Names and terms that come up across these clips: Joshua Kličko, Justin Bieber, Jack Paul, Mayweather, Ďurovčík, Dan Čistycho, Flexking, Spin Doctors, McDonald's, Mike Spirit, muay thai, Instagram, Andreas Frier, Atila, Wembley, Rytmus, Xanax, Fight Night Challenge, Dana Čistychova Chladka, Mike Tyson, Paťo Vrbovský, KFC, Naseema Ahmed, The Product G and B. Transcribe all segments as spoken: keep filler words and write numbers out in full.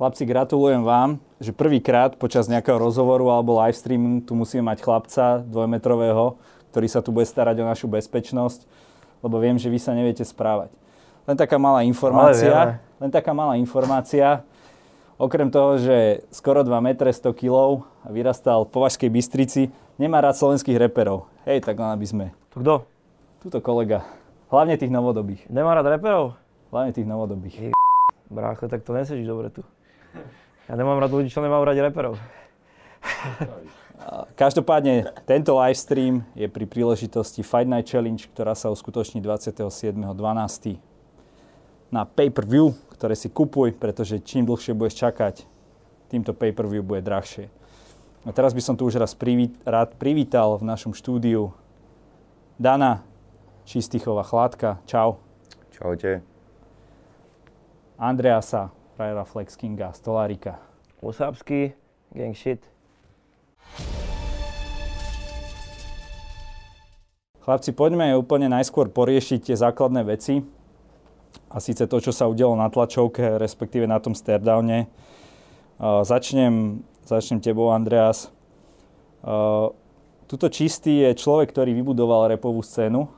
Chlapci, gratulujem vám, že prvýkrát počas nejakého rozhovoru alebo live streamu tu musíme mať chlapca dvojmetrového, ktorý sa tu bude starať o našu bezpečnosť, lebo viem, že vy sa neviete správať. Len taká malá informácia, len taká malá informácia. Okrem toho, že skoro dva metre, sto kilogramov a vyrastal v Považskej Bystrici, nemá rád slovenských reperov. Hej, tak len aby sme. To kto? Tuto kolega. Hlavne tých novodobých. Nemá rád reperov? Hlavne tých novodobých. Brácho, tak to nesedíš dobre tu. Ja nemám rád ľudí, čo nemám rád reperov. Každopádne, tento livestream je pri príležitosti Fight Night Challenge, ktorá sa uskutoční dvadsiateho siedmeho dvanásteho na pay-per-view, ktoré si kupuj, pretože čím dlhšie budeš čakať, týmto pay-per-view bude drahšie. A teraz by som tu už raz privít, rád privítal v našom štúdiu Dana Čistychova Chladka. Čau. Čaute. Andreasa Friera Flexkinga Stolárika. Wasapsky, gang shit. Chlapci, poďme úplne najskôr poriešiť tie základné veci. A síce to, čo sa udialo na tlačovke, respektíve na tom stare-downe. Uh, začnem, začnem tebou, Andreas. Uh, tuto Čistý je človek, ktorý vybudoval rapovú scénu.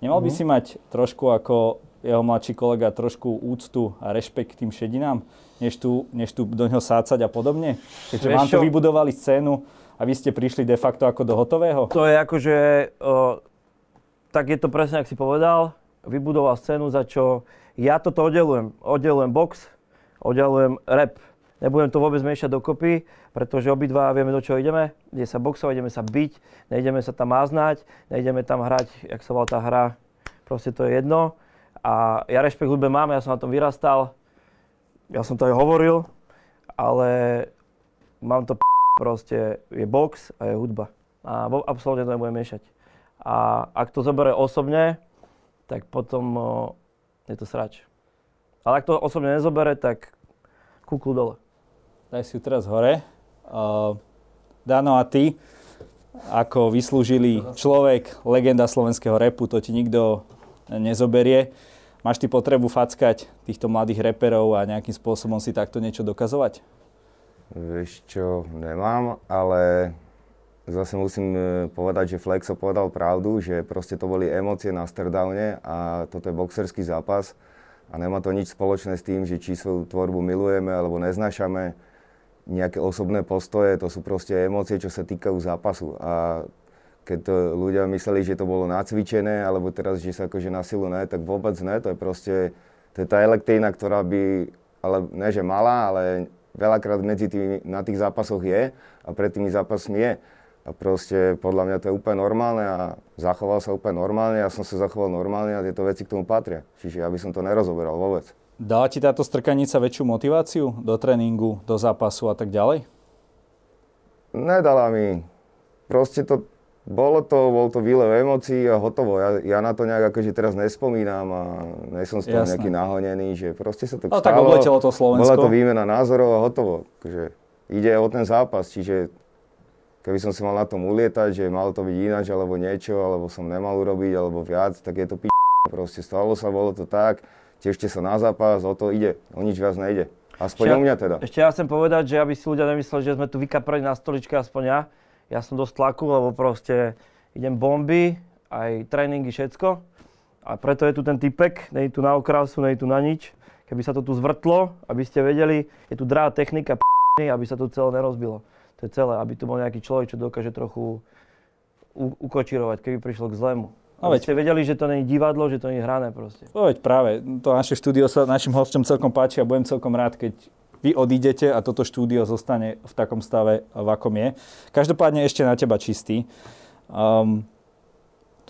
Nemal by si mať trošku ako jeho mladší kolega trošku úctu a rešpekt k tým šedinám, než tu, než tu do ňoho sácať a podobne? Keďže vám tu vybudovali scénu a vy ste prišli de facto ako do hotového? To je akože, o, tak je to presne, ak si povedal, vybudoval scénu, za čo ja toto oddelujem. Oddelujem box, oddelujem rap. Nebudem to vôbec miešať dokopy, pretože obidva vieme, do čoho ideme. Ide sa boxovať, ideme sa biť, nejdeme sa tam máznať, nejdeme tam hrať, jak sa volá tá hra, proste to je jedno. A ja rešpekt ľudbe mám, ja som na tom vyrastal, ja som to aj hovoril, ale mám to p***, proste je box a je hudba. A absolútne to nebudem miešať. A ak to zoberie osobne, tak potom o, je to srač. Ale ak to osobne nezobere, tak kúklu dole. Daj si ju teraz hore. Uh, Dano, a ty, ako vyslúžili človek, legenda slovenského rapu, to ti nikto nezoberie. Máš ty potrebu fackať týchto mladých reperov a nejakým spôsobom si takto niečo dokazovať? Vieš čo, nemám, ale zase musím povedať, že Flexo povedal pravdu, že proste to boli emócie na stare-downe a toto je boxerský zápas a nemá to nič spoločné s tým, že či svoju tvorbu milujeme alebo neznášame. Nejaké osobné postoje, to sú proste emócie, čo sa týkajú zápasu. A keď to ľudia mysleli, že to bolo nacvičené, alebo teraz, že sa akože na silu ne, tak vôbec ne. To je proste, to je tá elektrína, ktorá by, ale ne že mala, ale veľakrát medzi tými, na tých zápasoch je a pred tými zápasmi je. A proste podľa mňa to je úplne normálne a zachoval sa úplne normálne, ja som sa zachoval normálne a tieto veci k tomu patria. Čiže ja by som to nerozoberal vôbec. Dala ti táto strkanica väčšiu motiváciu do tréningu, do zápasu a tak ďalej? Nedala mi. Proste to Bolo to, bol to výlev emócií a hotovo. Ja, ja na to nejak akože teraz nespomínam a nie som z toho Jasné. nejaký nahonený, že proste sa to no, stalo. Tak obletelo to Slovensko. Bola to výmena názorov a hotovo. Akože ide o ten zápas, čiže keby som si mal na tom ulietať, že malo to byť ináč alebo niečo, alebo som nemal urobiť, alebo viac, tak je to p***. Proste stalo sa, bolo to tak, tešte sa na zápas, o to ide, o nič viac nejde. Aspoň ešte, o mňa teda. Ešte ja chcem povedať, že aby si ľudia nemysleli, že sme tu vykaprali na stoličke, aspoň ja. Ja som dosť tlaku, lebo proste idem bomby, aj tréningy, všetko. A preto je tu ten typek, nie je tu na okrásu, nie je tu na nič. Keby sa to tu zvrtlo, aby ste vedeli, je tu drahá technika, p***, aby sa to celé nerozbilo. To je celé, aby tu bol nejaký človek, čo dokáže trochu u- ukočírovať, keby prišlo k zlému. Aby ste vedeli, že to nie je divadlo, že to nie je hrané proste. No veď práve, to naše štúdio sa našim hosťom celkom páči a budem celkom rád, keď vy odídete a toto štúdio zostane v takom stave, v akom je. Každopádne ešte na teba Čistý. Um,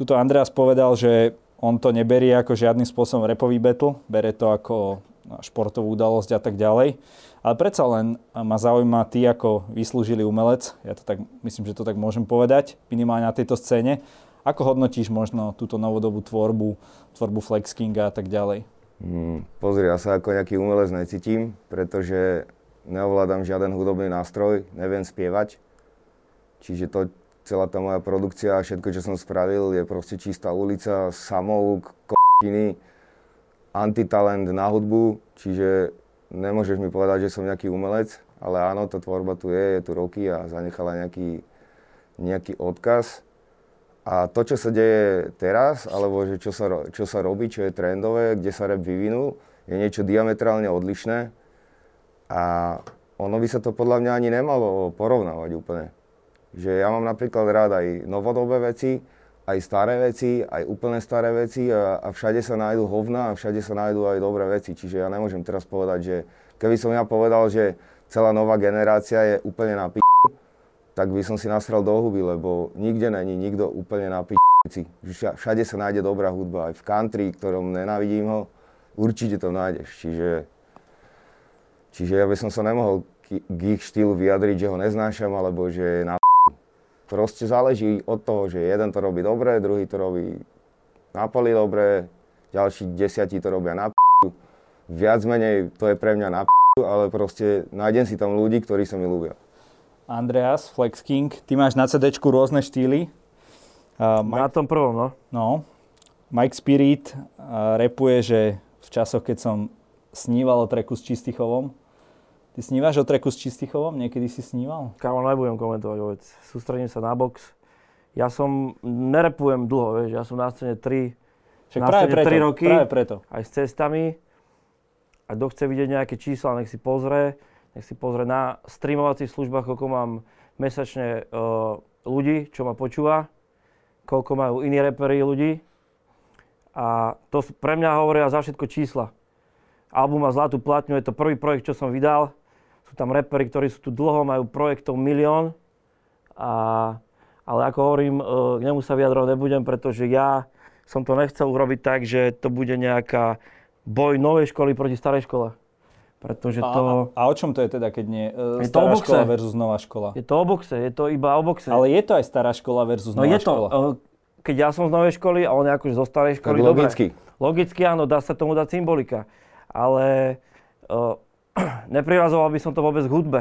tuto Andreas povedal, že on to neberie ako žiadnym spôsobom rapový battle, berie to ako športovú udalosť a tak ďalej. Ale predsa len ma zaujíma ty ako vyslúžilý umelec, ja to tak, myslím, že to tak môžem povedať, minimálne na tejto scéne. Ako hodnotíš možno túto novodobú tvorbu, tvorbu Flexkinga a tak ďalej? Hmm, pozri, ja sa ako nejaký umelec necítim, pretože neovládam žiaden hudobný nástroj, neviem spievať. Čiže to, celá tá moja produkcia a všetko, čo som spravil, je proste čistá ulica, samouk, k***iny, antitalent na hudbu. Čiže nemôžeš mi povedať, že som nejaký umelec, ale áno, tá tvorba tu je, je tu roky a zanechala nejaký, nejaký odkaz. A to, čo sa deje teraz, alebo že čo sa, čo sa robí, čo je trendové, kde sa rap vyvinul, je niečo diametrálne odlišné. A ono by sa to podľa mňa ani nemalo porovnávať úplne. Že ja mám napríklad rád aj novodobé veci, aj staré veci, aj úplne staré veci a, a všade sa nájdú hovna a všade sa nájdú aj dobré veci. Čiže ja nemôžem teraz povedať, že keby som ja povedal, že celá nová generácia je úplne na p***, tak by som si nasral do huby, lebo nikde není nikto úplne na p***ci. Všade sa nájde dobrá hudba, aj v country, ktorom nenávidím ho, určite to nájdeš. Čiže, čiže ja by som sa nemohol k ich štýlu vyjadriť, že ho neznášam, alebo že je na p***. Proste záleží od toho, že jeden to robí dobre, druhý to robí na poli dobre, ďalší desiatí to robia na p***. Viac menej to je pre mňa na p***, ale proste nájdem si tam ľudí, ktorí sa mi ľúbia. Andreas, Flexking, ty máš na cé déčku rôzne štýly. Uh, Mike, na tom prvom, no. No. Mike Spirit uh, rapuje, že v časoch, keď som sníval o tracku s Čistychovom. Ty snívaš o tracku s Čistychovom? Niekedy si sníval? Kámo, nebudem komentovať vôbec. Sústredím sa na box. Ja som, nerepujem dlho, vieš. Ja som na scéne tri, na scéne preto, tri roky. Práve preto. Aj s cestami. A kto chce vidieť nejaké čísla, nech si pozrie. Nech si pozrie na streamovacích službách, koľko mám mesačne uh, ľudí, čo ma počúva, koľko majú iní reperi ľudí. A to pre mňa hovoria za všetko čísla. Album má zlatú platňu, je to prvý projekt, čo som vydal. Sú tam reperi, ktorí sú tu dlho, majú projektov milión. A, ale ako hovorím, uh, k nemu sa vyjadrovať nebudem, pretože ja som to nechcel urobiť tak, že to bude nejaká boj novej školy proti starej škole. Pretože to... A, a o čom to je teda, keď nie je stará škola versus nová škola? Je to o boxe, je to iba o boxe. Ale je to aj stará škola versus no nová je to, škola. Keď ja som z novej školy a on je akože zo starej školy, dobre. Logicky. Logicky áno, dá sa tomu dať symbolika. Ale uh, neprirazoval by som to vôbec k hudbe.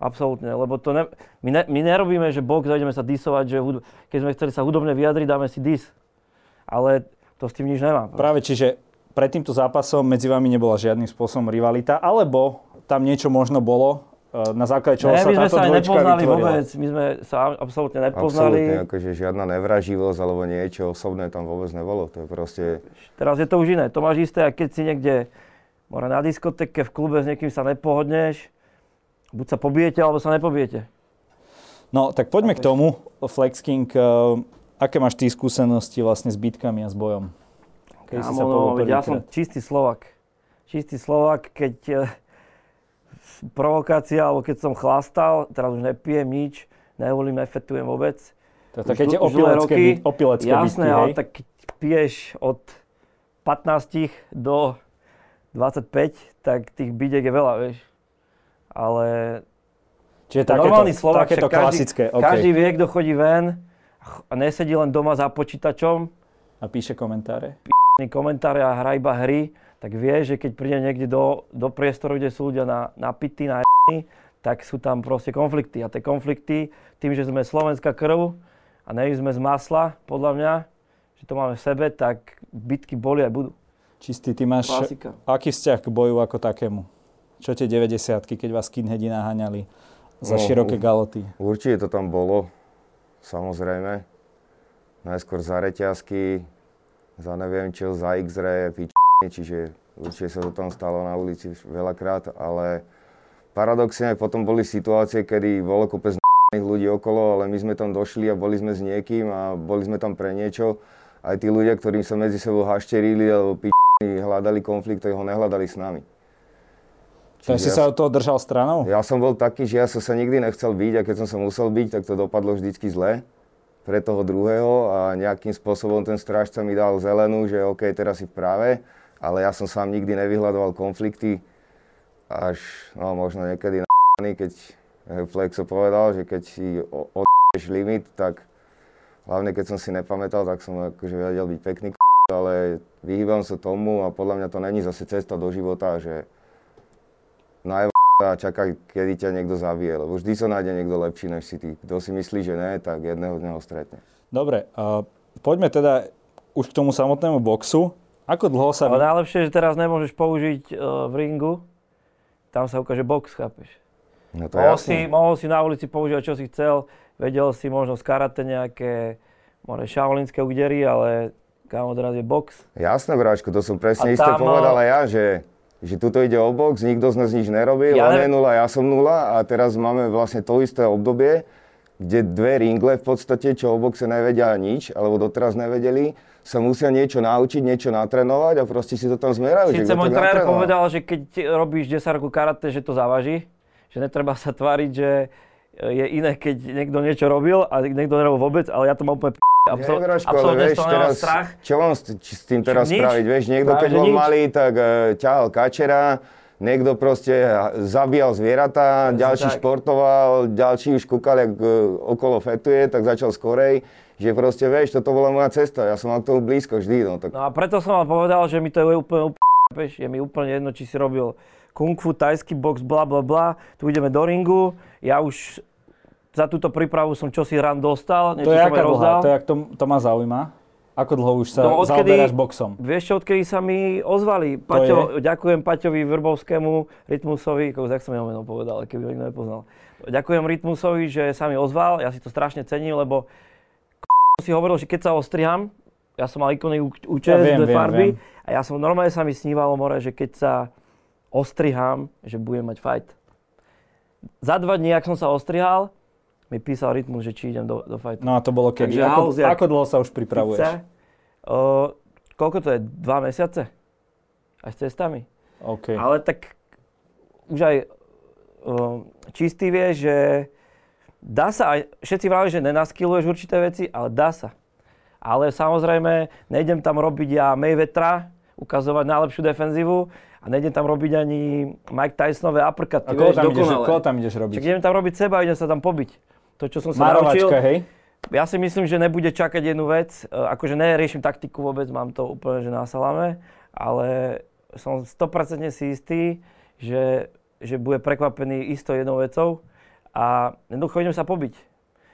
Absolútne, lebo to ne, my, ne, my nerobíme, že box, ideme sa disovať, že hudbe, keď sme chceli sa hudobne vyjadriť, dáme si dis. Ale to s tým nič nemá. Práve čiže... Pred týmto zápasom medzi vami nebola žiadnym spôsobom rivalita, alebo tam niečo možno bolo, na základe čoho ne, sa táto dvojčka vytvorila? Vôbec, my sme sa absolútne nepoznali. Absolútne, akože žiadna nevraživosť alebo niečo osobné tam vôbec nebolo. To je proste... Teraz je to už iné. To máš isté, keď si niekde more, na diskoteke, v klube s niekým sa nepohodneš, buď sa pobijete, alebo sa nepobijete. No, tak poďme k tomu. Flexking, aké máš ty skúsenosti vlastne s bitkami a s bojom? Kámo, no, ja som čistý Slovák. Čistý Slovák, keď e, provokácia, alebo keď som chlastal, teraz už nepijem nič, neholím, nefetujem vôbec. To je opilecké bytky. Jasné, bytky, ale tak keď piješ od pätnásť do dvadsaťpäť, tak tých bytek je veľa, vieš. Ale čiže takéto, normálny Slovák, takéto klasické. Každý, okay. Každý vie, kto chodí ven a nesedí len doma za počítačom. A píše komentáre. Komentáre a hra iba hry, tak vie, že keď príde niekde do, do priestoru, kde sú ľudia na, na pity, na j***ny, tak sú tam proste konflikty. A tie konflikty, tým, že sme slovenská krv a nie sme z masla, podľa mňa, že to máme v sebe, tak bitky boli aj budú. Čistý, ty máš klasika. Aký vzťah k boju ako takému? Čo tie deväťdesiatky, keď vás skinheadi naháňali za no, široké galoty? Určite to tam bolo, samozrejme. Najskôr za reťazky, za neviem čo, za X-raye, pične, čiže určite sa to tam stalo na ulici veľakrát, ale paradoxne potom boli situácie, kedy bolo kopec n***ných ľudí okolo, ale my sme tam došli a boli sme s niekým a boli sme tam pre niečo. Aj tí ľudia, ktorým sa medzi sebou hašterili alebo pični, hľadali konflikt, tak ho nehľadali s nami. Čiže si ja sa od toho držal stranou? Ja som bol taký, že ja som sa nikdy nechcel byť a keď som sa musel byť, tak to dopadlo vždycky zle pre toho druhého a nejakým spôsobom ten strážca mi dal zelenú, že OK, teraz si v práve, ale ja som sám nikdy nevyhľadoval konflikty až, no možno niekedy na***ný, keď Flexo povedal, že keď si odpíš limit, tak hlavne keď som si nepamätal, tak som akože vedel byť pekný k***, ale vyhýbam sa tomu a podľa mňa to není zase cesta do života, že najv*** a čakaj, kedy ťa niekto zabije, lebo vždy sa nájde niekto lepší než si ty. Kto si myslí, že ne, tak jedného dňa ho stretne. Dobre, uh, poďme teda už k tomu samotnému boxu. Ako dlho sa... Ale najlepšie, že teraz nemôžeš použiť uh, v ringu tam sa ukáže box, chápeš? No to mohol si, mohol si na ulici používať, čo si chcel, vedel si možno z karate nejaké, možno šaolínske udery, ale kámo, teraz je box. Jasné, bráčko, to som presne isté povedal aj ja, že, že tuto ide o box, nikto z nás nič nerobil, ja on ne... je nula, ja som nula a teraz máme vlastne to isté obdobie, kde dve ringle v podstate, čo o boxe nevedia nič, alebo doteraz nevedeli, sa musia niečo naučiť, niečo natrénovať a proste si to tam zmerajú. Sice môj tréner povedal, že keď robíš desať rokov karate, že to zavaží, že netreba sa tváriť, že je iné, keď niekto niečo robil a niekto nerobil vôbec, ale ja to mám úplne p***, absol- absolútne z toho nemám strach. Čo mám s, s tým teraz nič spraviť, vieš, niekto keď bol malý, tak uh, ťahal kačera, niekto proste zabíjal zvieratá, ďalší tak športoval, ďalší už kúkal, jak okolo fetuje, tak začal skorej. Že proste, vieš, toto bola moja cesta, ja som mal k tomu blízko vždy. No, tak... no a preto som vám povedal, že mi to je úplne úplne, je mi úplne jedno, či si robil kung fu, tajský box, bla bla bla, tu ideme do ringu, ja už za túto prípravu som čosi rán dostal, niečo som aj rozdal. To je jak to, to ma zaujíma. Ako dlho už sa no, odkedy, zaoberáš boxom? Vieš čo, odkedy sa mi ozvali. Paťo, ďakujem Paťovi Vrbovskému, Rytmusovi, ako som jeho meno povedal, keby ho nikto nepoznal. Ďakujem Rytmusovi, že sa mi ozval, ja si to strašne cením, lebo k***o si hovoril, že keď sa ostriham, ja som mal ikony účest ja do farby viem, viem. A ja som normálne sa mi snívalo more, že keď sa ostriham, že budem mať fight. Za dva dní, ak som sa ostrihal, mi písal Rytmus, že či idem do, do fajtu. No a to bolo kedy? Ako, ako dlho sa už pripravuješ? Uh, koľko to je? Dva mesiace? Aj s cestami. Okay. Ale tak už aj uh, Čistý vie, že dá sa aj, všetci vraví, že nenaskiluješ určité veci, ale dá sa. Ale samozrejme, nejdem tam robiť ja Mayweathera, ukazovať najlepšiu defenzívu, a nejdem tam robiť ani Mike Tysonové uppercuty, vieš, dokonale. A koho tam ideš robiť? Čiže idem tam robiť seba, idem sa tam pobiť. To, čo som sa naučil, hej? Ja si myslím, že nebude čakať jednu vec, akože neriešim taktiku vôbec, mám to úplne že na salame, ale som sto percent si istý, že, že bude prekvapený isto jednou vecou a jednoducho idem sa pobiť.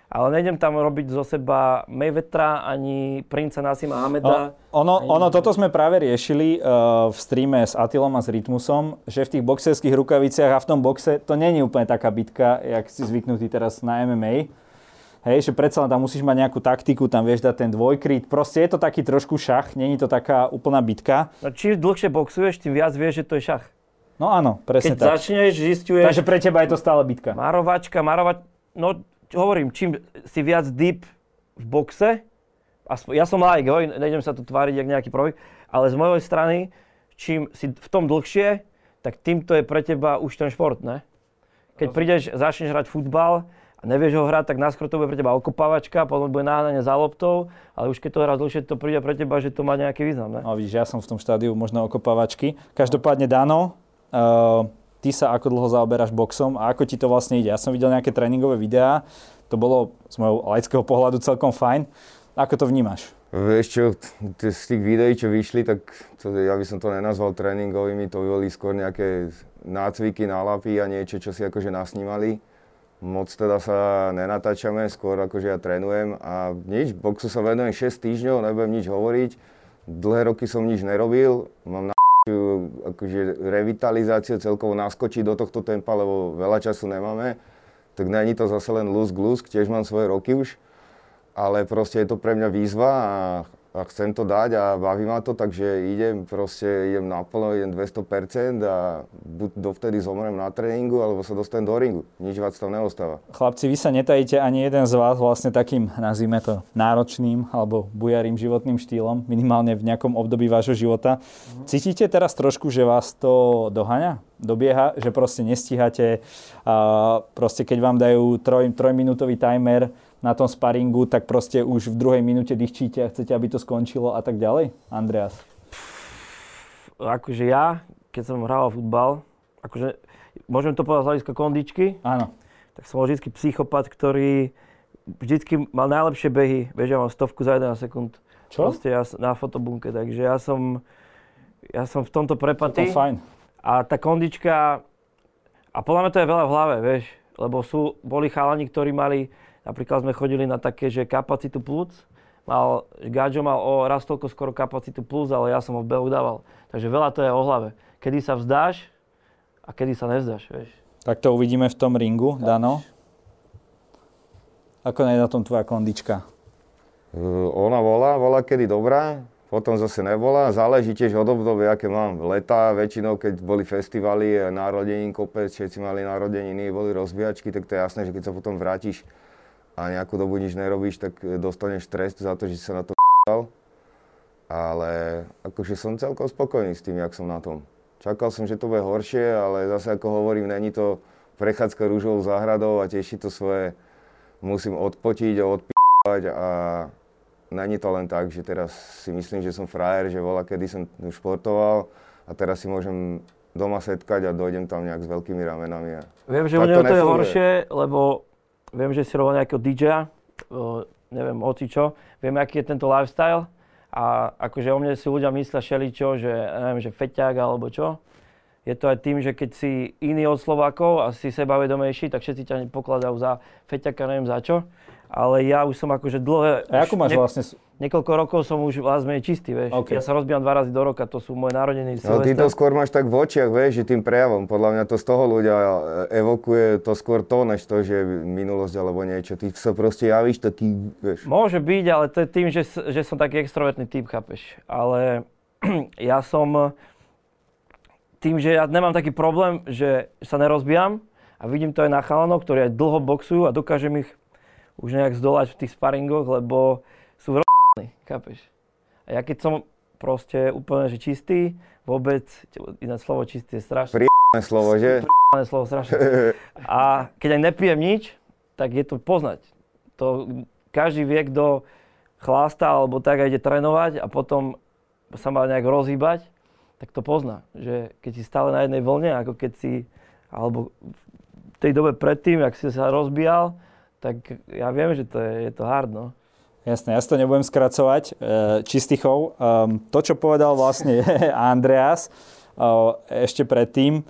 Ale nejdem tam robiť zo seba Mayweathera ani Princa Naseema Ahmeda. No, ono, ono, toto sme práve riešili uh, v streame s Atilom a s Rytmusom, že v tých boxerských rukaviciach a v tom boxe to nie je úplne taká bitka, jak si zvyknutý teraz na em em á. Hej, že predsa tam musíš mať nejakú taktiku, tam vieš dať ten dvojkryt. Proste je to taký trošku šach, nie je to taká úplná bitka. No čím dlhšie boxuješ, tým viac vieš, že to je šach. No áno, presne keď tak. Keď začneš, zisťuješ... Takže pre teba je to stále bitka. Marovačka, marova... no... Hovorím, čím si viac deep v boxe, aspoň, ja som laik, hoj, nejdem sa tu tváriť jak nejaký profik, ale z mojej strany, čím si v tom dlhšie, tak týmto je pre teba už ten šport, ne? Keď prídeš, začneš hrať futbal a nevieš ho hrať, tak náskôr to bude pre teba okopávačka, potom bude náhnanie za loptou, ale už keď to hráš dlhšie, to príde pre teba, že to má nejaký význam, ne? No vidíš, ja som v tom štádiu možno okopávačky. Každopádne, Dano, uh... ty sa ako dlho zaoberáš boxom a ako ti to vlastne ide? Ja som videl nejaké tréningové videá, to bolo z môjho laického pohľadu celkom fajn. Ako to vnímaš? Vieš čo, t- z tých videí, čo vyšli, tak to, ja by som to nenazval tréningovými, to boli skôr nejaké nácviky, nálapy a niečo, čo si akože nasnímali. Moc teda sa nenatáčame, skôr akože ja trénujem a nič, boxu sa venujem šesť týždňov, nebudem nič hovoriť. Dlhé roky som nič nerobil, mám na... akože revitalizáciu celkovo naskočiť do tohto tempa, lebo veľa času nemáme, tak není to zase len lusk-lusk, tiež mám svoje roky už, ale proste je to pre mňa výzva a, a chcem to dať a baví ma to, takže idem proste, idem naplno, idem dvesto percent a buď dovtedy zomrem na tréningu, alebo sa dostanem do ringu, nič viac tam neostáva. Chlapci, vy sa netajíte ani jeden z vás vlastne takým, nazvime to, náročným alebo bujarým životným štýlom, minimálne v nejakom období vášho života. Cítite teraz trošku, že vás to doháňa, dobieha, že proste nestíhate, a proste keď vám dajú trojminútový timer na tom sparingu, tak proste už v druhej minúte dýchčíte a chcete, aby to skončilo a tak ďalej? Andreas? Pff, akože ja, keď som hral futbal, akože môžem to povedať z hľadiska kondičky? Áno. Tak som bol vždycky psychopat, ktorý vždycky mal najlepšie behy. Vieš, ja mám stovku za jedenásť sekúnd. Čo? Proste ja na fotobunke, takže ja som, ja som v tomto prepatý. To fajn. A tá kondička, a podľa mňa to je veľa v hlave, vieš, lebo sú, boli chalani, ktorí mali, napríklad sme chodili na také, že kapacitu plus, mal, Gáďo mal o raz toľko skoro kapacitu plus, ale ja som ho v behu dával. Takže veľa to je o hlave. Kedy sa vzdáš a a kedy sa nevzdáš, vieš. Tak to uvidíme v tom ringu, tak. Dano. Ako je na tom tvoja kondička? Uh, ona volá, volá kedy dobrá, potom zase nebola. Záleží tiež od obdobia, aké mám. Leta, väčšinou keď boli festivaly, narodenín kopec, všetci mali narodeniny, boli rozbíjačky, tak to je jasné, že keď sa potom vrátiš a nejakú dobu nič nerobíš, tak dostaneš trest za to, že si sa na to ***al. Ale akože som celkom spokojný s tým, jak som na tom. Čakal som, že to bude horšie, ale zase ako hovorím, není to prechádzka rúžovou záhradou a tieši to svoje musím odpotiť a odpí***vať a není to len tak, že teraz si myslím, že som frajer, že voľa kedy som športoval a teraz si môžem doma setkať a dojdem tam nejak s veľkými ramenami. Viem, že u neho to je horšie, lebo viem, že si robil nejakého dý džeja, neviem hocičo, viem, aký je tento lifestyle a akože o mne si ľudia myslia šeličo, že neviem, že feťák alebo čo. Je to aj tým, že keď si iný od Slovákov a si sebavedomejší, tak všetci ťa pokladajú za feťaka, neviem za čo. Ale ja už som akože dlhé... A ako máš ne- vlastne... Niekoľko rokov som už vlastne čistý, vieš. Okay. Ja sa rozbíjam dva razy do roka, to sú moje narodeniny. No ty to skôr máš tak v očiach, vieš, že tým prejavom. Podľa mňa to z toho ľudia evokuje to skôr to, než to, že minulosť alebo niečo. Ty sa proste javíš taký, vieš. Môže byť, ale to je tým, že, že som taký extrovertný typ, chápeš. Ale ja som... Tým, že ja nemám taký problém, že sa nerozbíjam a vidím to aj na chalanov, ktorí aj dlho boxujú a dokážem ich už nejak zdolať v tých sparingoch, lebo sú vrôbni, chápeš? A ja keď som proste úplne že čistý, vôbec, iné slovo čistý je strašné. Prí***né slovo, že? Prí***né slovo, strašné. A keď aj nepijem nič, tak je to poznať. To každý vie, kto chlásta alebo tak a ide trénovať a potom sa má nejak rozhýbať, tak to pozná, že keď si stále na jednej vlne, ako keď si, alebo v tej dobe predtým, ak si sa rozbíjal, tak ja viem, že to je, je to hard, no. Jasné, ja si to nebudem skracovať. Čistychov, to, čo povedal vlastne Andreas ešte predtým,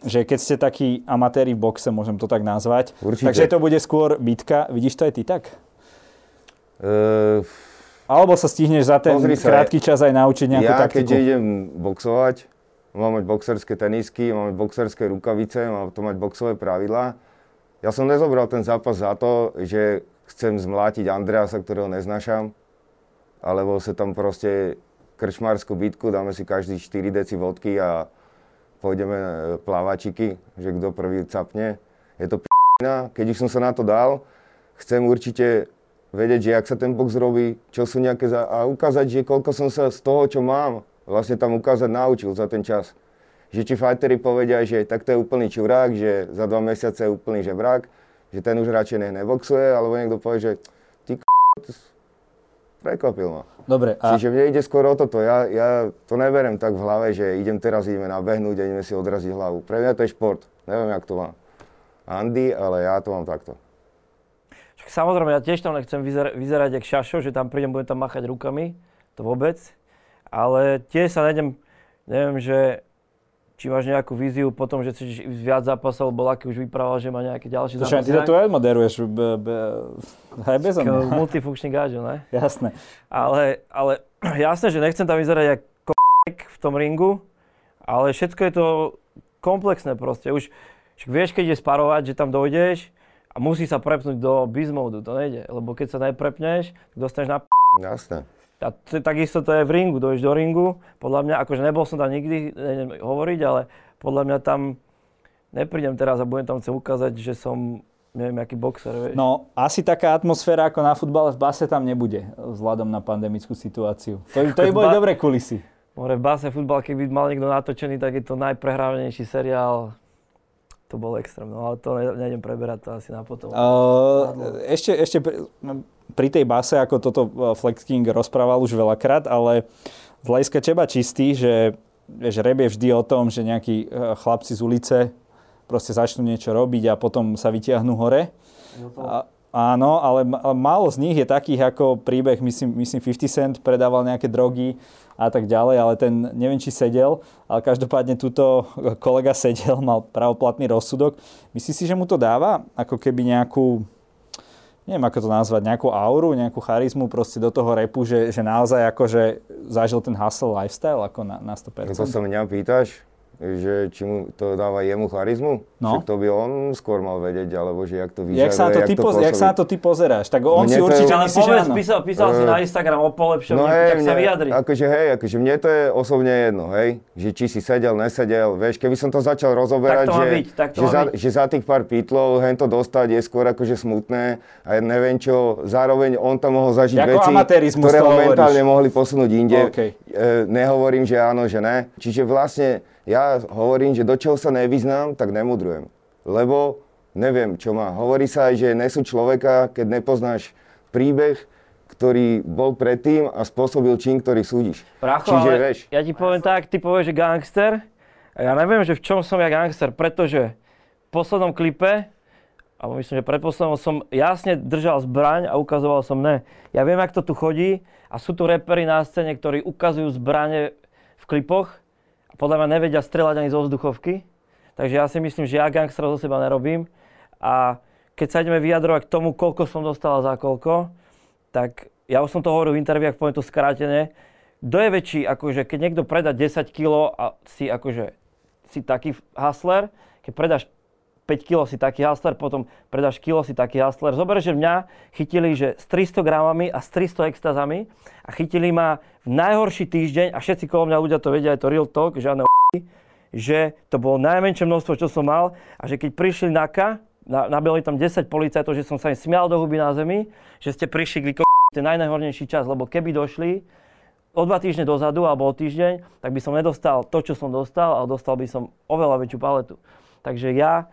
že keď ste takí amatéri v boxe, môžem to tak nazvať, určite. Takže to bude skôr bitka. Vidíš to aj ty tak? Uh... Alebo sa stihneš za ten Pozri krátky sa, čas aj naučiť nejakú ja, taktiku? Ja, keď idem boxovať, mám mať boxerské tenisky, mám mať boxerské rukavice, mám to mať boxové pravidlá. Ja som nezobral ten zápas za to, že chcem zmlátiť Andreasa, ktorého neznášam, alebo sa tam proste krčmárskú bitku, dáme si každý štyri deci vodky a pôjdeme plávačiky, že kto prvý capne. Je to p***na, keď už som sa na to dal, chcem určite vedieť, že jak sa ten box robí, čo sú nejaké za... a ukázať, že koľko som sa z toho, čo mám, vlastne tam ukázať naučil za ten čas. Že či fighteri povedia, že takto je úplný čurák, že za dva mesiace je úplný žebrák, že ten už radšej nech neboxuje, alebo niekto povie, že ty k***, prekvapil ma. Dobre. A... Čiže mne ide skôr o toto, ja, ja to neberiem tak v hlave, že idem teraz, ideme nabehnúť a ideme si odraziť hlavu. Pre mňa to je šport, neviem, jak to má Andy, ale ja to mám takto. Samozrejme, ja tiež tam nechcem vyzer- vyzerať jak šašo, že tam prídem, budem tam machať rukami, to vôbec, ale tiež sa nejdem, neviem, že či máš nejakú víziu potom, že chceš viac zápasov, lebo Laky už vyprával, že má nejaké ďalšie zápasy. Ty to tu aj moderuješ, b- b- aj bez mňa. Multifunkčný gážo, ne? Jasné. Ale, ale jasné, že nechcem tam vyzerať jak k***ek v tom ringu, ale všetko je to komplexné proste. Už vieš, keď ideš sparovať, že tam dojdeš a musí sa prepnúť do beast mode, to nejde. Lebo keď sa neprepneš, tak dostaneš na p***. Jasné. A t- takisto to je v ringu, dojdeš do ringu, podľa mňa, akože nebol som tam nikdy, nejdem hovoriť, ale podľa mňa tam neprídem teraz a budem tam chcem ukázať, že som, neviem, aký boxer, vieš. No, asi taká atmosféra ako na futbale v base tam nebude, vzhľadom na pandemickú situáciu. To, to je boli ba- dobré kulisy. More, v base futbal, keby mal niekto natočený, tak je to najprehrávanejší seriál. To bol extrém, no ale to nejdem preberať, to asi na potom. Uh, ešte ešte pri, pri tej base, ako toto Flexking rozprával už veľakrát, ale z hľadiska teba čistý, že rap je vždy o tom, že nejakí chlapci z ulice proste začnú niečo robiť a potom sa vytiahnú hore. No to... a, áno, ale málo z nich je takých ako príbeh, myslím, myslím fifty cent predával nejaké drogy a tak ďalej, ale ten, neviem, či sedel, ale každopádne túto kolega sedel, mal pravoplatný rozsudok. Myslíš si, že mu to dáva ako keby nejakú, neviem, ako to nazvať, nejakú auru, nejakú charizmu proste do toho repu, že, že naozaj akože zažil ten hustle lifestyle ako na, na sto percent? To sa mňa pýtaš? že či mu to dáva jemu charizmu, no. Že to by on skôr mal vedieť, alebo že jak to vyžaduje, jak sa na to, jak ty, to poz- jak sa na to ty pozeráš, tak on mne si určite je, myslí, že áno. Písal, písal uh, si na Instagram o polepšení, no tak mne, sa vyjadri. Akože hej, akože mne to je osobne jedno, hej, že či si sedel, nesedel, vieš, keby som to začal rozoberať, to že, byť, že, za, že za tých pár pýtlov hen to dostať je skôr akože smutné a ja neviem čo, zároveň on tam mohol zažiť jako veci, ktoré ho mentálne mohli posunúť inde, okay. e, nehovorím, že áno, že ne, čiže vlastne ja hovorím, že do čoho sa nevyznám, tak nemudrujem. Lebo neviem, čo má. Hovorí sa aj, že nesúď človeka, keď nepoznáš príbeh, ktorý bol predtým a spôsobil čin, ktorý súdiš. Pracho, čiže, ale vieš, ja ti poviem tak, ty povieš, že gangster. A ja neviem, že v čom som ja gangster, pretože v poslednom klipe, alebo myslím, že predposlednom, som jasne držal zbraň a ukazoval som ne. Ja viem, jak to tu chodí a sú tu reperi na scéne, ktorí ukazujú zbrane v klipoch. Podľa mňa nevedia strieľať ani zo vzduchovky, takže ja si myslím, že ja gangster zo seba nerobím a keď sa ideme vyjadrovať k tomu, koľko som dostal za koľko, tak ja už som to hovoril v interviách, poviem to skrátene, kto je väčší, akože keď niekto predá desať kilogramov a si akože si taký hustler, keď predáš päť kilogramov si taký hustler, potom predáš kilo si taký hustler, zober, že mňa chytili že s tristo gramami a s tristo extázami a chytili ma najhorší týždeň a všetci kolo mňa ľudia to vedia, je to real talk, žiadne o***y, že to bolo najmenšie množstvo, čo som mal a že keď prišli na K, nabili tam desať policajtov, že som sa im smial do huby na zemi, že ste prišli k ten najnehornejší čas, lebo keby došli o dva týždne dozadu alebo o týždeň, tak by som nedostal to, čo som dostal, ale dostal by som oveľa väčšiu paletu. Takže ja,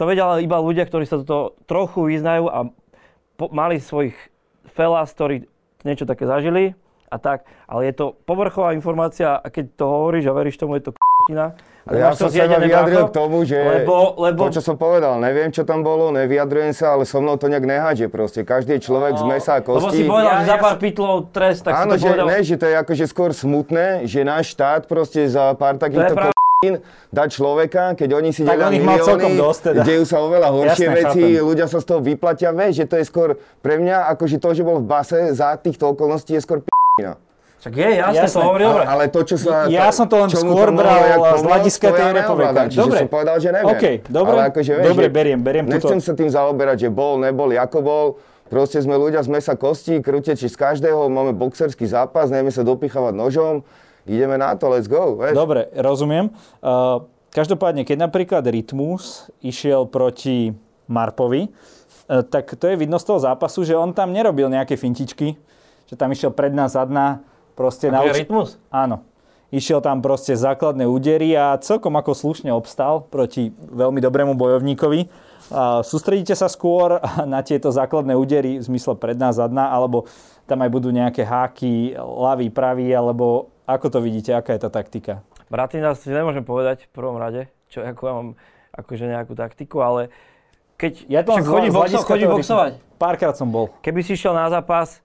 to vedia iba ľudia, ktorí sa toto trochu vyznajú a po, mali svojich fellas, ktorí niečo také zažili. A tak, ale je to povrchová informácia a keď to hovoríš a veríš tomu, je to k***tina. Ja som sa vyjadril k tomu, že lebo, lebo... to, čo som povedal, neviem, čo tam bolo, nevyjadrujem sa, ale so mnou to nejak nehádže proste. Každý je človek no, z mesa a kosti. Lebo si povedal, ja, že za pár ja... pitlov trest, tak áno, si to povedal. Áno, že to je akože skôr smutné, že náš štát proste za pár takýchto prav... k***in dá človeka, keď oni si delia milióny, teda. Dejú sa oveľa horšie jasne, veci, chápem. Ľudia sa z toho vyplatia, vieš, že to je skôr pre mňa, akože to, že bol v base za týchto okolností je skôr p***. Čak je, jasne, jasne. To hovorí dobre. Ale to, čo sa... Ja som to len skôr bral z hľadiska tej repovekanky. Čiže dobre. Som povedal, že neviem. OK, dobre, akože, vieš, dobre beriem, beriem nechcem túto. Nechcem sa tým zaoberať, že bol, nebol, ako bol. Proste sme ľudia z mesa kostí, krúteči z každého, máme boxerský zápas, nejme sa dopichávať nožom. Ideme na to, let's go, vieš. Dobre, rozumiem. Uh, každopádne, keď napríklad Rytmus išiel proti Marpovi, uh, tak to je vidno z toho zápasu, že on tam nerobil nejaké fintičky. Že tam išiel predná, zadná, proste nauč... Rytmus? Áno. Išiel tam proste základné údery a celkom ako slušne obstal proti veľmi dobrému bojovníkovi. A sústredíte sa skôr na tieto základné údery v zmysle predná, zadná, alebo tam aj budú nejaké háky, ľavý, pravý, alebo ako to vidíte, aká je tá taktika? Bratina si nemôžem povedať v prvom rade, čo ako ja mám akože nejakú taktiku, ale keď... Ja tam chodím boxo- chodí boxovať. Párkrát som bol. Keby si išiel na zápas,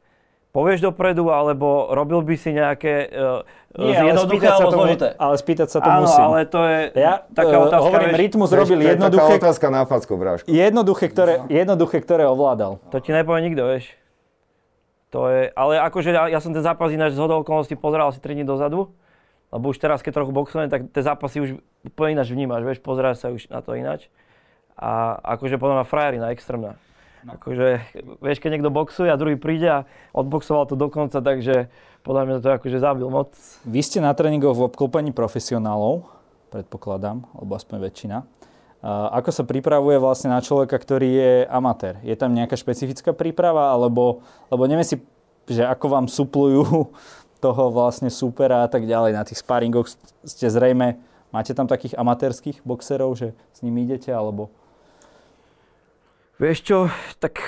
povieš dopredu, alebo robil by si nejaké uh, jednoduché alebo zložité. Ale spýtať sa to áno, musím. Áno, ale to je ja, taká otázka. Hovorím, vieš, Rytmus robil to jednoduché. To je taká otázka na facku, brášku. Jednoduché ktoré, jednoduché, ktoré ovládal. To ti nepovie nikto, vieš. To je, ale akože ja, ja som ten zápas ináč z hodou okolností pozeral asi tri dni dozadu. Lebo už teraz, keď trochu boxujem, tak tie zápasy už úplne ináč vnímaš, vieš. Pozeráš sa už na to ináč. A akože podľa mňa frajerina extrémna. Akože, vieš, keď niekto boxuje a druhý príde a odboxoval to dokonca, takže podľa mňa to akože zabil moc. Vy ste na tréningoch v obklopení profesionálov, predpokladám, alebo aspoň väčšina. Ako sa pripravuje vlastne na človeka, ktorý je amatér? Je tam nejaká špecifická príprava, alebo, lebo neviem si, že ako vám suplujú toho vlastne supera a tak ďalej. Na tých sparingoch ste zrejme, máte tam takých amatérských boxerov, že s nimi idete, alebo... Vieš čo, tak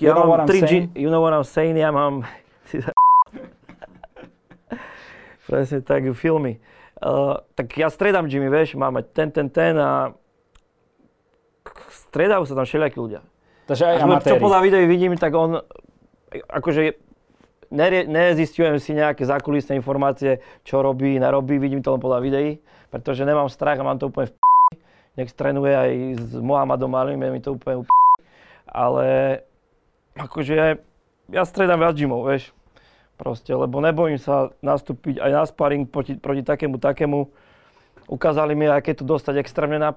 ja you mám tri G... You know what I'm saying? Ja mám... Presne tak, you feel me. Uh, tak ja striedam Jimmy, vieš, máme ten, ten, ten a... Striedajú sa tam všelijakí ľudia. Takže aj amatéri. Čo podľa videí vidím, tak on... Akože... Nerie, nezistujem si nejaké zákulisné informácie, čo robí, nerobí, vidím to len podľa videí. Pretože nemám strach a mám to úplne v p***. Nech strenuje aj s Mohamedom, je mi to úplne p***. Ale akože ja striedam viac gymov, vieš, proste, lebo nebojím sa nastúpiť aj na sparing proti, proti takému, takému. Ukázali mi, aké tu dostať extrémne na p***.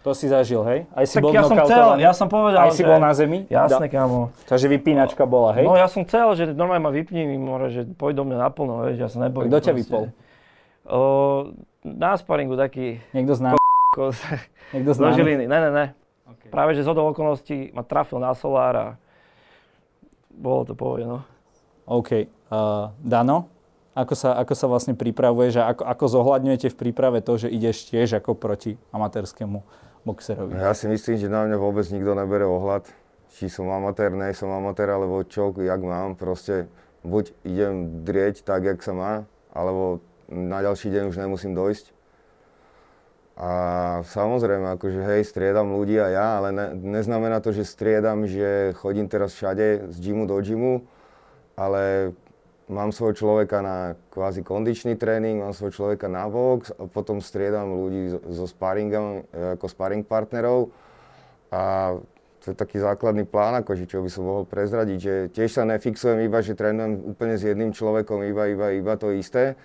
To si zažil, hej? Aj si tak bol ja som chcel, ja som povedal, aj si že... bol na zemi? Jasné, kámo. Takže vypínačka bola, hej? No ja som chcel, že normálne ma vypni, more, že pôjde do mňa naplno, vieš, ja sa nebojím. Kto ťa vypol? O, na sparingu taký... Niekto známy? Ko... Niekto známy? Zložiliny, ne, ne, ne. Okay. Práve, že zhodou okolností ma trafil na solár a bolo to povie, no. OK. Uh, Dano? Ako sa, ako sa vlastne pripravuješ a ako, ako zohľadňujete v príprave to, že ideš tiež ako proti amatérskému boxerovi? Ja si myslím, že na mňa vôbec nikto nebere ohľad. Či som amatér, nej som amatér, alebo čo, jak mám. Proste buď idem drieť tak, jak sa má, alebo na ďalší deň už nemusím dojsť. A samozrejme, akože hej, striedam ľudí a ja, ale ne, neznamená to, že striedam, že chodím teraz všade z gymu do gymu, ale mám svojho človeka na kvázi kondičný tréning, mám svojho človeka na box a potom striedam ľudí so sparingom, ako sparing partnerov. A to je taký základný plán, akože čo by som mohol prezradiť, že tiež sa nefixujem iba, že trénujem úplne s jedným človekom, iba, iba, iba to isté,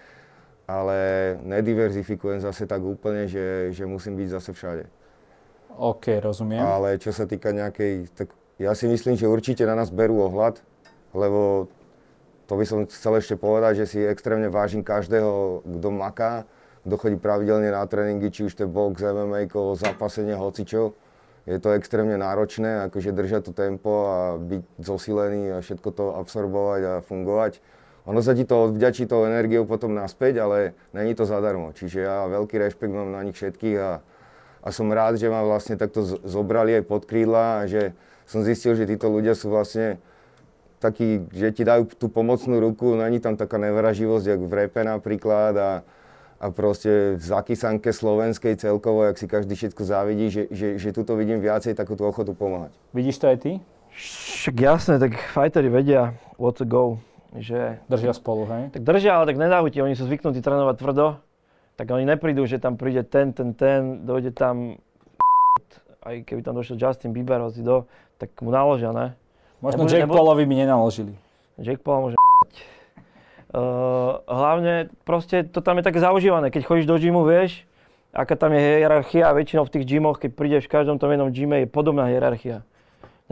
ale nediverzifikujem zase tak úplne, že, že musím byť zase všade. OK, rozumiem. Ale čo sa týka nejakej, tak ja si myslím, že určite na nás berú ohľad, lebo to by som chcel ešte povedať, že si extrémne vážim každého, kto maká, kto chodí pravidelne na tréningy, či už to je box, em em á, zápasenie, hocičo. Je to extrémne náročné, akože držať to tempo a byť zosilený a všetko to absorbovať a fungovať. Ono sa ti to odvďačí tou energiou potom naspäť, ale není to zadarmo. Čiže ja veľký rešpekt mám na nich všetkých a, a som rád, že ma vlastne takto zobrali aj pod krídla a že som zistil, že títo ľudia sú vlastne taký, že ti dajú tú pomocnú ruku, není tam taká nevraživosť, jak v repe napríklad a, a proste v zakysanke slovenskej celkovo, jak si každý všetko závidí, že, že, že tu to vidím viacej takú tú ochotu pomáhať. Vidíš to aj ty? Však jasné, tak fighteri vedia what to go, že... Držia spolu, hej? Tak držia, ale tak nedávajú ti, oni sú zvyknutí trénovať tvrdo, tak oni neprídu, že tam príde ten, ten, ten, dojde tam aj keby tam došiel Justin Bieber, hoci do, tak mu naložia, ne? Možno Jack Paulovi mi nenaložili. Jack Paul môže uh, hlavne proste to tam je také zaužívané. Keď chodíš do gymu, vieš, aká tam je hierarchia. Väčšinou v tých gymoch, keď prídeš v každom tom jednom gyme, je podobná hierarchia.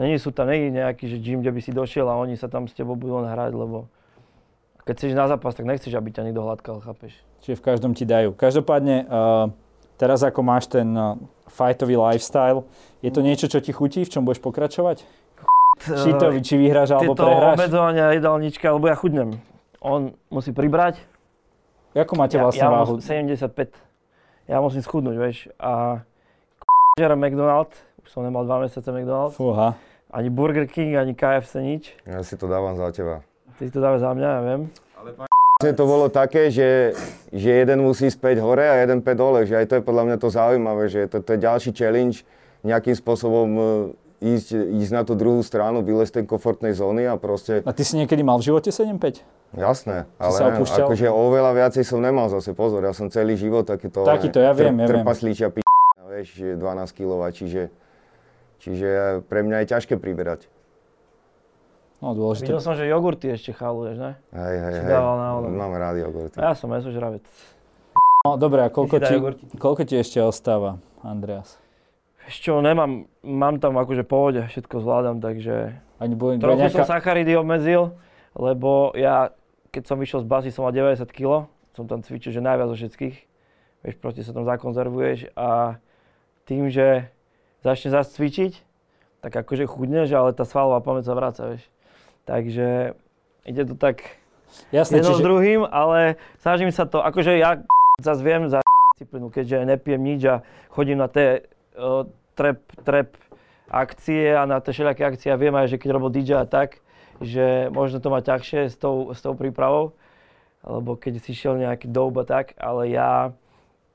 Není sú tam není nejaký že gym, kde by si došiel a oni sa tam s tebou budú len hrať, lebo keď chceš na zápas, tak nechceš, aby ťa nikto hladkal, chápeš? Čiže v každom ti dajú. Každopádne, uh, teraz ako máš ten uh, fightový lifestyle, je to niečo, čo ti chutí, v čom budeš pokračovať? Či to, či vyhráš alebo prehráš? Tieto obmedzovania jedálnička, alebo ja chudnem. On musí pribrať. Ako máte vlastne ja, ja váhu? sedemdesiatpäť. Ja musím schudnúť, vieš. A žerem McDonald's. Už som nemal dva mesiace McDonald's. Fúha. Ani Burger King, ani ká ef cé, nič. Ja si to dávam za teba. Ty si to dávaš za mňa, ja viem. Ale pán... To bolo také, že, že jeden musí späť hore a jeden päť dole. Že aj to je podľa mňa to zaujímavé, že to, to je ďalší challenge nejakým spôsobom Ísť, ísť na tú druhú stranu, vylez z tej komfortnej zóny a proste... A ty si niekedy mal v živote sedem päť? Jasné, ale akože oveľa viacej som nemal zase, pozor, ja som celý život takéto... Takýto, ja viem, tr- ja viem. Trpaslíčia p***, vieš, dvanásť kilogramov, čiže... Čiže pre mňa je ťažké priberať. No, dôležité. Videl som, že jogurty ešte chaluješ, ne? Hej, hej, hej, mám rád jogurty. Ja som mesožravec. No, dobre, a koľko ti, koľko ti ešte ostáva, Andreas? Čo nemám, mám tam akože pohode, všetko zvládam, takže trochu nejaká... som sacharidy obmedzil, lebo ja, keď som vyšiel z basy, som mal deväťdesiat kilogramov, som tam cvičil, že najviac zo všetkých, vieš, proste sa tam zakonzervuješ a tým, že začneš zase cvičiť, tak akože chudneš, ale tá svalová pamäť sa vráca, vieš, takže ide to tak jedno čiže... s druhým, ale snažím sa to, akože ja zase viem za disciplínu, keďže nepijem nič a chodím na tie trap, trap akcie a na tie všelijaké akcie. Ja viem aj, že keď robil dý džej a tak, že možno to má ťažšie s tou, s tou prípravou, alebo keď si šiel nejaký doba tak, ale ja,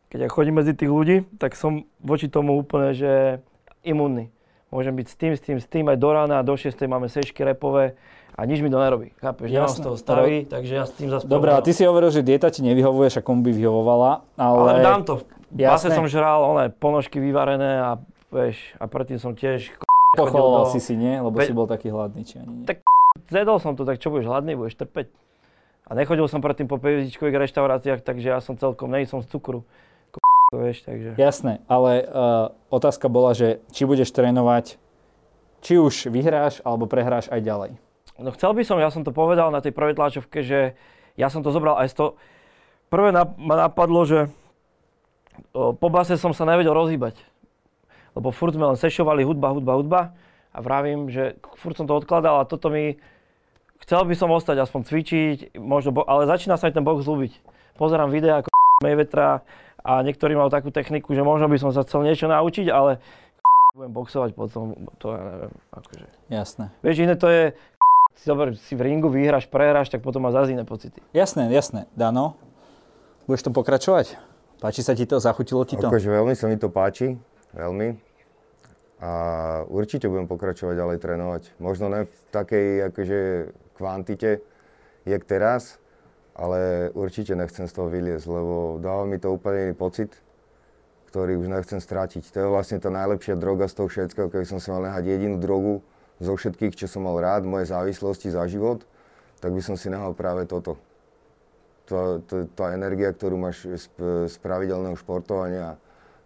keď ja chodím medzi tých ľudí, tak som voči tomu úplne, že imunný. Môžem byť s tým, s tým, s tým, aj do rána, do šesť máme sešky repové a nič mi to nerobí, chápeš? Nemám z toho stavy, takže ja s tým zase... Dobre, a ty si hovoril, že dieta ti nevyhovuje, však komu by vyhovovala, ale... Ale dám to. Jasné. Base som žral, one, ponožky vyvarené a vieš, a predtým som tiež... Pocholoval do... si si, nie? Lebo Be... si bol taký hladný, či ani nie? Tak zjedol som to, tak čo budeš hladný, budeš trpeť. A nechodil som predtým po pevzičkových reštauráciách, takže ja som celkom, nejsem z cukru. vieš, takže... Jasné, ale uh, otázka bola, že či budeš trénovať, či už vyhráš, alebo prehráš aj ďalej. No chcel by som, ja som to povedal na tej prvej tlačovke, že ja som to zobral aj z toho. Prvé na, ma napadlo, že o, po base som sa nevedel rozhýbať. Lebo furt sme len sešovali hudba, hudba, hudba. A vravím, že furt som to odkladal a toto mi... Chcel by som ostať aspoň cvičiť, možno bo- ale začína sa mi ten box ľúbiť. Pozerám videá ako Mayweathera a niektorí majú takú techniku, že možno by som sa chcel niečo naučiť, ale budem boxovať potom, to ja neviem, akože. Jasné. Vieš, iné to je, si dober, si v ringu vyhráš, prehráš, tak potom máš zase iné pocity. Jasné, jasné. Dano, budeš to pokračovať? Páči sa ti to? Zachutilo ti to? Akože veľmi sa mi to páči, veľmi. A určite budem pokračovať ďalej trénovať. Možno ne v takej akože kvantite, jak teraz, ale určite nechcem z toho vyliezť, lebo dáva mi to úplne iný pocit, ktorý už nechcem stratiť. To je vlastne tá najlepšia droga z toho všetkého, keď som si mal nehať jedinú drogu zo všetkých, čo som mal rád, moje závislosti za život, tak by som si nehal práve toto. Tá, tá, tá energia, ktorú máš z, z pravidelného športovania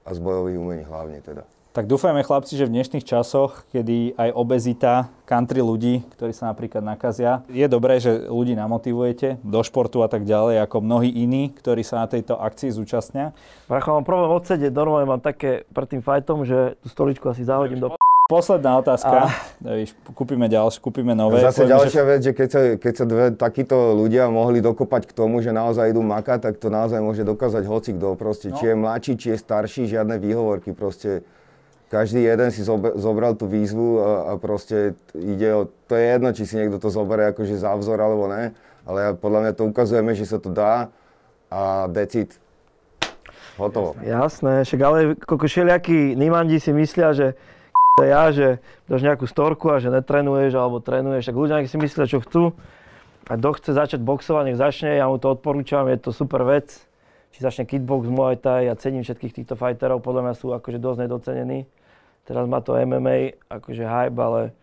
a z bojových umení hlavne teda. Tak dúfajme, chlapci, že v dnešných časoch, kedy aj obezita, country ľudí, ktorí sa napríklad nakazia, je dobré, že ľudí namotivujete do športu a tak ďalej, ako mnohí iní, ktorí sa na tejto akcii zúčastnia. Bracho, mám problém odsedieť, normálne mám také pred tým fajtom, že tú stoličku asi zahodím do p***. Posledná otázka, a... víš, kúpime ďalšie, kúpime nové. Zase poviem, ďalšia že... vec, že keď sa, keď sa dve takíto ľudia mohli dokopať k tomu, že naozaj idú makať, tak to naozaj môže dokázať hocikto, proste, no. Či je mladší, či je starší, žiadne výhovorky, proste. Každý jeden si zobral tú výzvu a, a proste ide o... To je jedno, či si niekto to zoberie akože za vzor alebo ne, ale podľa mňa to ukazujeme, že sa to dá a decid. Hotovo. Jasné, však ale všelijakí nímandi si myslia, že k***e ja, že dáš nejakú storku a že netrenuješ alebo trénuješ, tak ľudia si myslia, čo chcú. A kto chce začať boxovať, nech začne, ja mu to odporúčam, je to super vec. Či začne kickbox, muay thai, ja cením všetkých týchto fighterov, podľa mňa sú akože dosť nedocenení. Teraz má to em em á akože hype, ale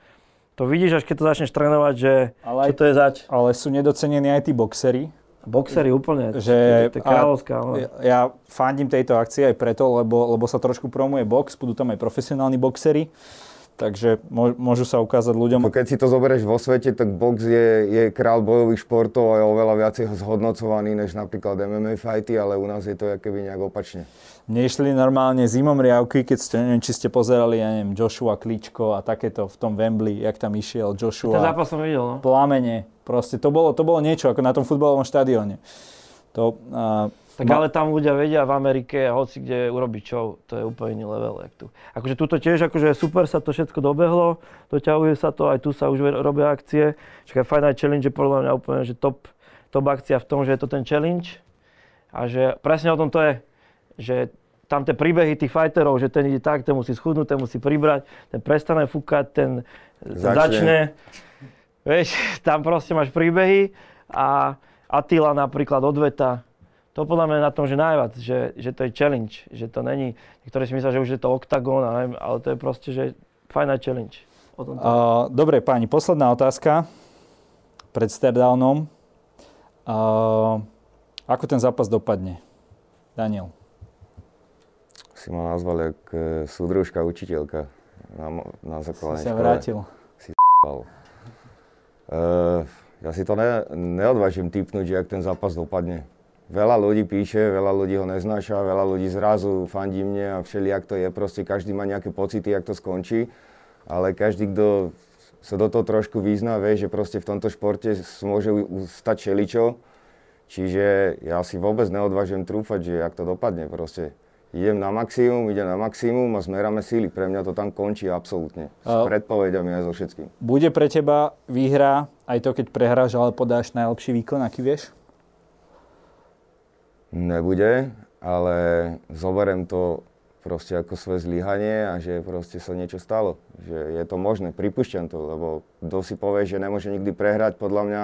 to vidíš, až keď to začneš trénovať, že ale čo to je zač. Ale sú nedocenení aj tí boxeri. Boxeri úplne, že to je kráľovská. Ja, ja fandím tejto akcii aj preto, lebo, lebo sa trošku promuje box, budú tam aj profesionálni boxeri. Takže môžu sa ukázať ľuďom. Keď si to zoberieš vo svete, tak box je, je král bojových športov a je oveľa viacej zhodnocovaný než napríklad em em á fighty, ale u nás je to akoby nejak opačne. Mne išli normálne zimom riavky, keď ste, neviem, či ste pozerali, ja neviem, Joshua Kličko a takéto v tom Wembley, jak tam išiel Joshua. Ten zápas som videl, no. Plamene. Proste to bolo, to bolo niečo, ako na tom futbalovom štadióne. To... Uh, Tak no. Ale tam ľudia vedia v Amerike, hoci kde urobiť show, to je úplne iný level, jak tu. Akože tuto tiež, akože super sa to všetko dobehlo, doťahuje sa to, aj tu sa už robia akcie. Čiže Fight Night Challenge je podľa mňa úplne, že top, top akcia v tom, že je to ten challenge. A že presne o tom to je, že tam tie príbehy tých fighterov, že ten ide tak, ten musí schudnúť, ten musí pribrať, ten prestane fúkať, ten začne. začne. Vieš, tam proste máš príbehy a Atila napríklad odveta. To podľa mňa na tom, že najviac, že, že to je challenge, že to není, niektorí si myslia, že už je to oktagón, ale to je proste, že fajná challenge. O tom to... uh, dobre, páni, posledná otázka pred stardownom. Uh, ako ten zápas dopadne? Daniel. Si ma nazval jak súdružka, učiteľka na, na základnej škole. Si sa vrátil. Si s***al. Uh, ja si to ne, neodvážim tipnúť, že jak ten zápas dopadne. Veľa ľudí píše, veľa ľudí ho neznáša, veľa ľudí zrazu fandí mne a všelijak to je. Proste každý má nejaké pocity, jak to skončí. Ale každý, kto sa do toho trošku vyzná, vie, že proste v tomto športe môže stať šeličo. Čiže ja si vôbec neodvážim trúfať, že jak to dopadne. Proste idem na maximum, idem na maximum a zmeráme síly. Pre mňa to tam končí absolútne. S predpovediami aj so všetkým. Bude pre teba výhra aj to, keď prehráš, ale podáš najlepší výkon, aký vieš? Nebude, ale zoberiem to proste ako svoje zlyhanie a že proste sa niečo stalo. Že je to možné, pripúšťam to, lebo kto si povie, že nemôže nikdy prehrať, podľa mňa,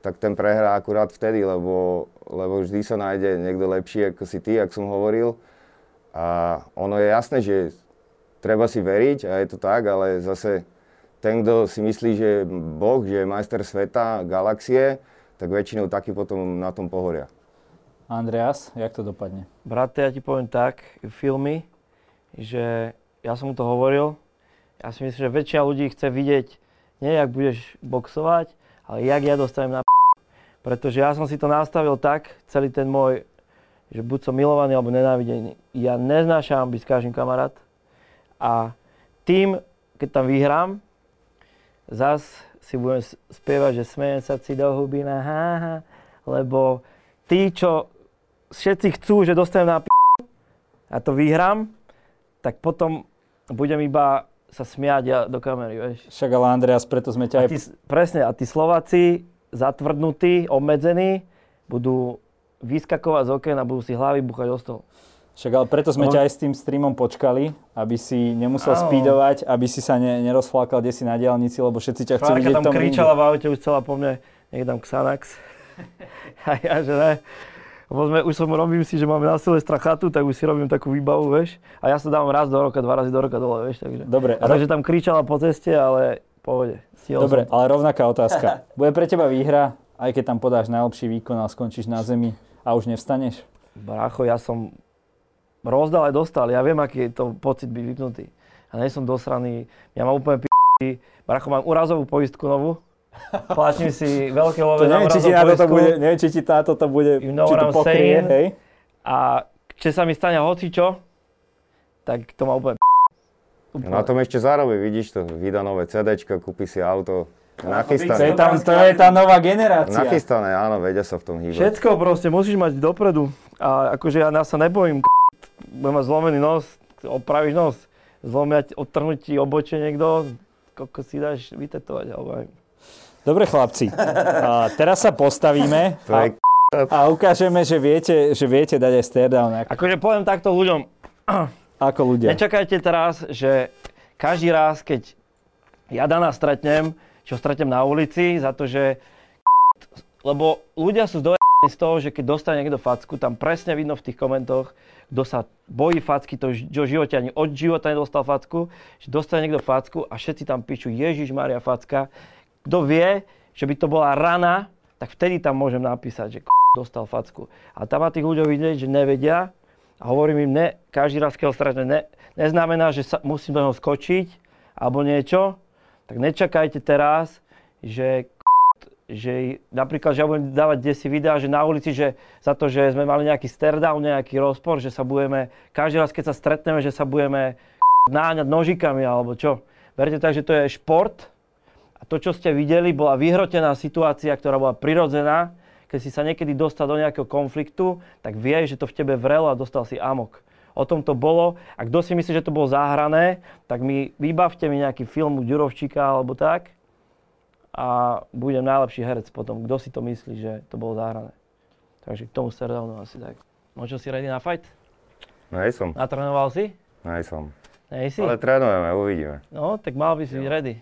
tak ten prehrá akurát vtedy, lebo, lebo vždy sa nájde niekto lepší ako si ty, ako som hovoril. A ono je jasné, že treba si veriť a je to tak, ale zase ten, kto si myslí, že je Boh, že je majster sveta, galaxie, tak väčšinou taký potom na tom pohoria. Andreas, jak to dopadne? Brat, ja ti poviem tak, filmy, že ja som mu to hovoril. Ja si myslím, že väčšina ľudí chce vidieť, nie jak budeš boxovať, ale jak ja dostanem na p***. Pretože ja som si to nastavil tak, celý ten môj, že buď som milovaný alebo nenávidený. Ja neznášam byť s každým kamarát. A tým, keď tam vyhrám, zas si budem spievať, že smejem sa si do huby na háha, lebo tí, čo všetci chcú, že dostanem na p*** a to vyhrám, tak potom budem iba sa smiať ja do kamery, vieš. Však ale Andreas, preto sme ťa aj... Tí, presne, a tí Slováci, zatvrdnutí, obmedzení, budú vyskakovať z okien a budú si hlavy búchať o stôl. Však ale preto sme On... ťa aj s tým streamom počkali, aby si nemusel Aho. speedovať, aby si sa ne, nerozflákal kde si na diaľnici, lebo všetci ťa chcú vidieť v tom... Klárka tam kričala v aute, už chcela po mne, niekde tam Xanax. A ja, že ne. Sme, už som robím si, že máme na Silvestra chatu, tak už si robím takú výbavu, vieš. A ja sa dávam raz do roka, dva razy do roka dole, vieš, takže. Dobre. A takže tam kričala po ceste, ale pohode. Dobre, ale rovnaká otázka. Bude pre teba výhra, aj keď tam podáš najlepší výkon a skončíš na zemi a už nevstaneš? Brácho, ja som rozdal aj dostal. Ja viem, aký je to pocit byť vypnutý. Ja nie som dosraný, ja mám úplne p***y. Brácho, mám úrazovú poistku novú. Platím si veľké love na mrazovú poistku. Neviem, či ti táto to bude, you know, či to pokrie, hej? A či sa mi stane hocičo, tak to má úplne p***. Úplne. Na tom ešte zarobí, vidíš to, vydá nové cédéčko, kúpi si auto, nachystané. To, to je tá nová generácia. Nachystané, áno, vedia sa v tom hýbať. Všetko proste, musíš mať dopredu. A akože ja sa nebojím, k***. Budem mať zlomený nos, opravíš nos, zlomiať, odtrhnúť ti obočie niekto, koľko si dáš vytetovať, alebo aj. Dobre chlapci, a teraz sa postavíme a, a ukážeme, že viete, že viete dať aj staredown. Akože poviem takto ľuďom, ako ľudia. Nečakajte teraz, že každý raz, keď ja Dana stretnem, čo stretnem na ulici, za to, že lebo ľudia sú zdojení z toho, že keď dostane niekto facku, tam presne vidno v tých komentoch, kto sa bojí facky, to v živote ani od života nedostal facku, že dostane niekto facku a všetci tam píšu Ježiš Mária facka. Kto vie, že by to bola rana, tak vtedy tam môžem napísať, že k*** dostal facku. A tam má tých ľuďov vidieť, že nevedia a hovorím im, ne, každý raz, keď ho stretne, ne, neznamená, že sa, musím do neho skočiť alebo niečo. Tak nečakajte teraz, že k***, že napríklad, že ja budem dávať desi videá, že na ulici, že za to, že sme mali nejaký staredown, nejaký rozpor, že sa budeme, každý raz, keď sa stretneme, že sa budeme k***, náňať nožikami alebo čo. Verte tak, že to je šport. A to, čo ste videli, bola vyhrotená situácia, ktorá bola prirodzená. Keď si sa niekedy dostal do nejakého konfliktu, tak vieš, že to v tebe vrelo a dostal si amok. O tom to bolo. A kto si myslí, že to bolo záhrané, tak mi vybavte mi nejaký film u Ďurovčíka alebo tak. A budem najlepší herec potom. Kto si to myslí, že to bolo záhrané. Takže k tomu staredownu asi tak. Možno si ready na fight? Nej som. Natrénoval si? Nej som. Nej si? Ale trénujeme, uvidíme. No, tak mal by si byť ready.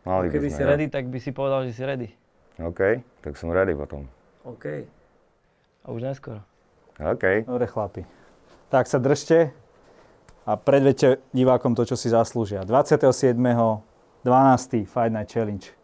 Mali Keby sme, si ja. ready, tak by si povedal, že si ready. OK, tak som ready potom. OK. A už neskoro. OK. Dobre chlapi. Tak sa držte a predvedte divákom to, čo si zaslúžia. dvadsiateho siedmeho decembra Fight Night Challenge.